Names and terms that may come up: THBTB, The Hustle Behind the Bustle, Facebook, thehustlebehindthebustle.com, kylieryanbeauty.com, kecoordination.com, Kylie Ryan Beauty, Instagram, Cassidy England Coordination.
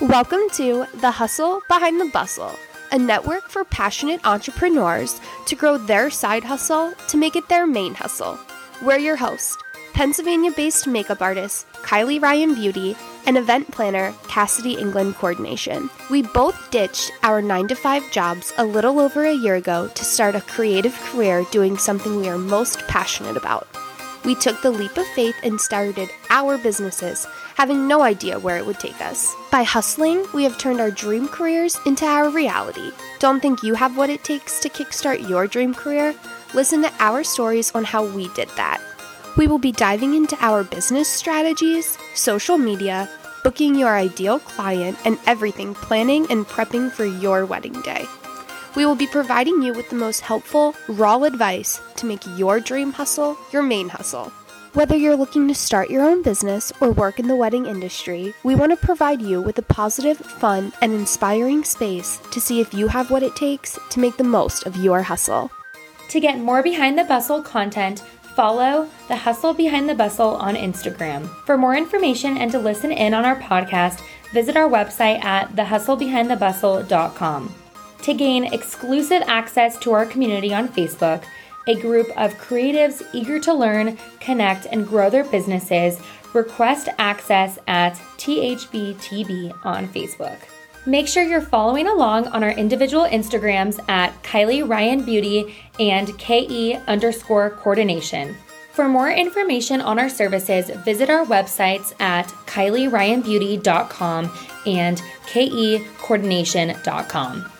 Welcome to The Hustle Behind the Bustle, a network for passionate entrepreneurs to grow their side hustle to make it their main hustle. We're your host, Pennsylvania-based makeup artist Kylie Ryan Beauty and event planner Cassidy England Coordination. We both ditched our 9-to-5 jobs a little over a year ago to start a creative career doing something we are most passionate about. We took the leap of faith and started our businesses, having no idea where it would take us. By hustling, we have turned our dream careers into our reality. Don't think you have what it takes to kickstart your dream career? Listen to our stories on how we did that. We will be diving into our business strategies, social media, booking your ideal client, and everything planning and prepping for your wedding day. We will be providing you with the most helpful, raw advice to make your dream hustle your main hustle. Whether you're looking to start your own business or work in the wedding industry, we want to provide you with a positive, fun, and inspiring space to see if you have what it takes to make the most of your hustle. To get more Behind the Bustle content, follow The Hustle Behind the Bustle on Instagram. For more information and to listen in on our podcast, visit our website at thehustlebehindthebustle.com. To gain exclusive access to our community on Facebook, a group of creatives eager to learn, connect, and grow their businesses, request access at THBTB on Facebook. Make sure you're following along on our individual Instagrams at Kylie Ryan Beauty and KE_coordination. For more information on our services, visit our websites at kylieryanbeauty.com and kecoordination.com.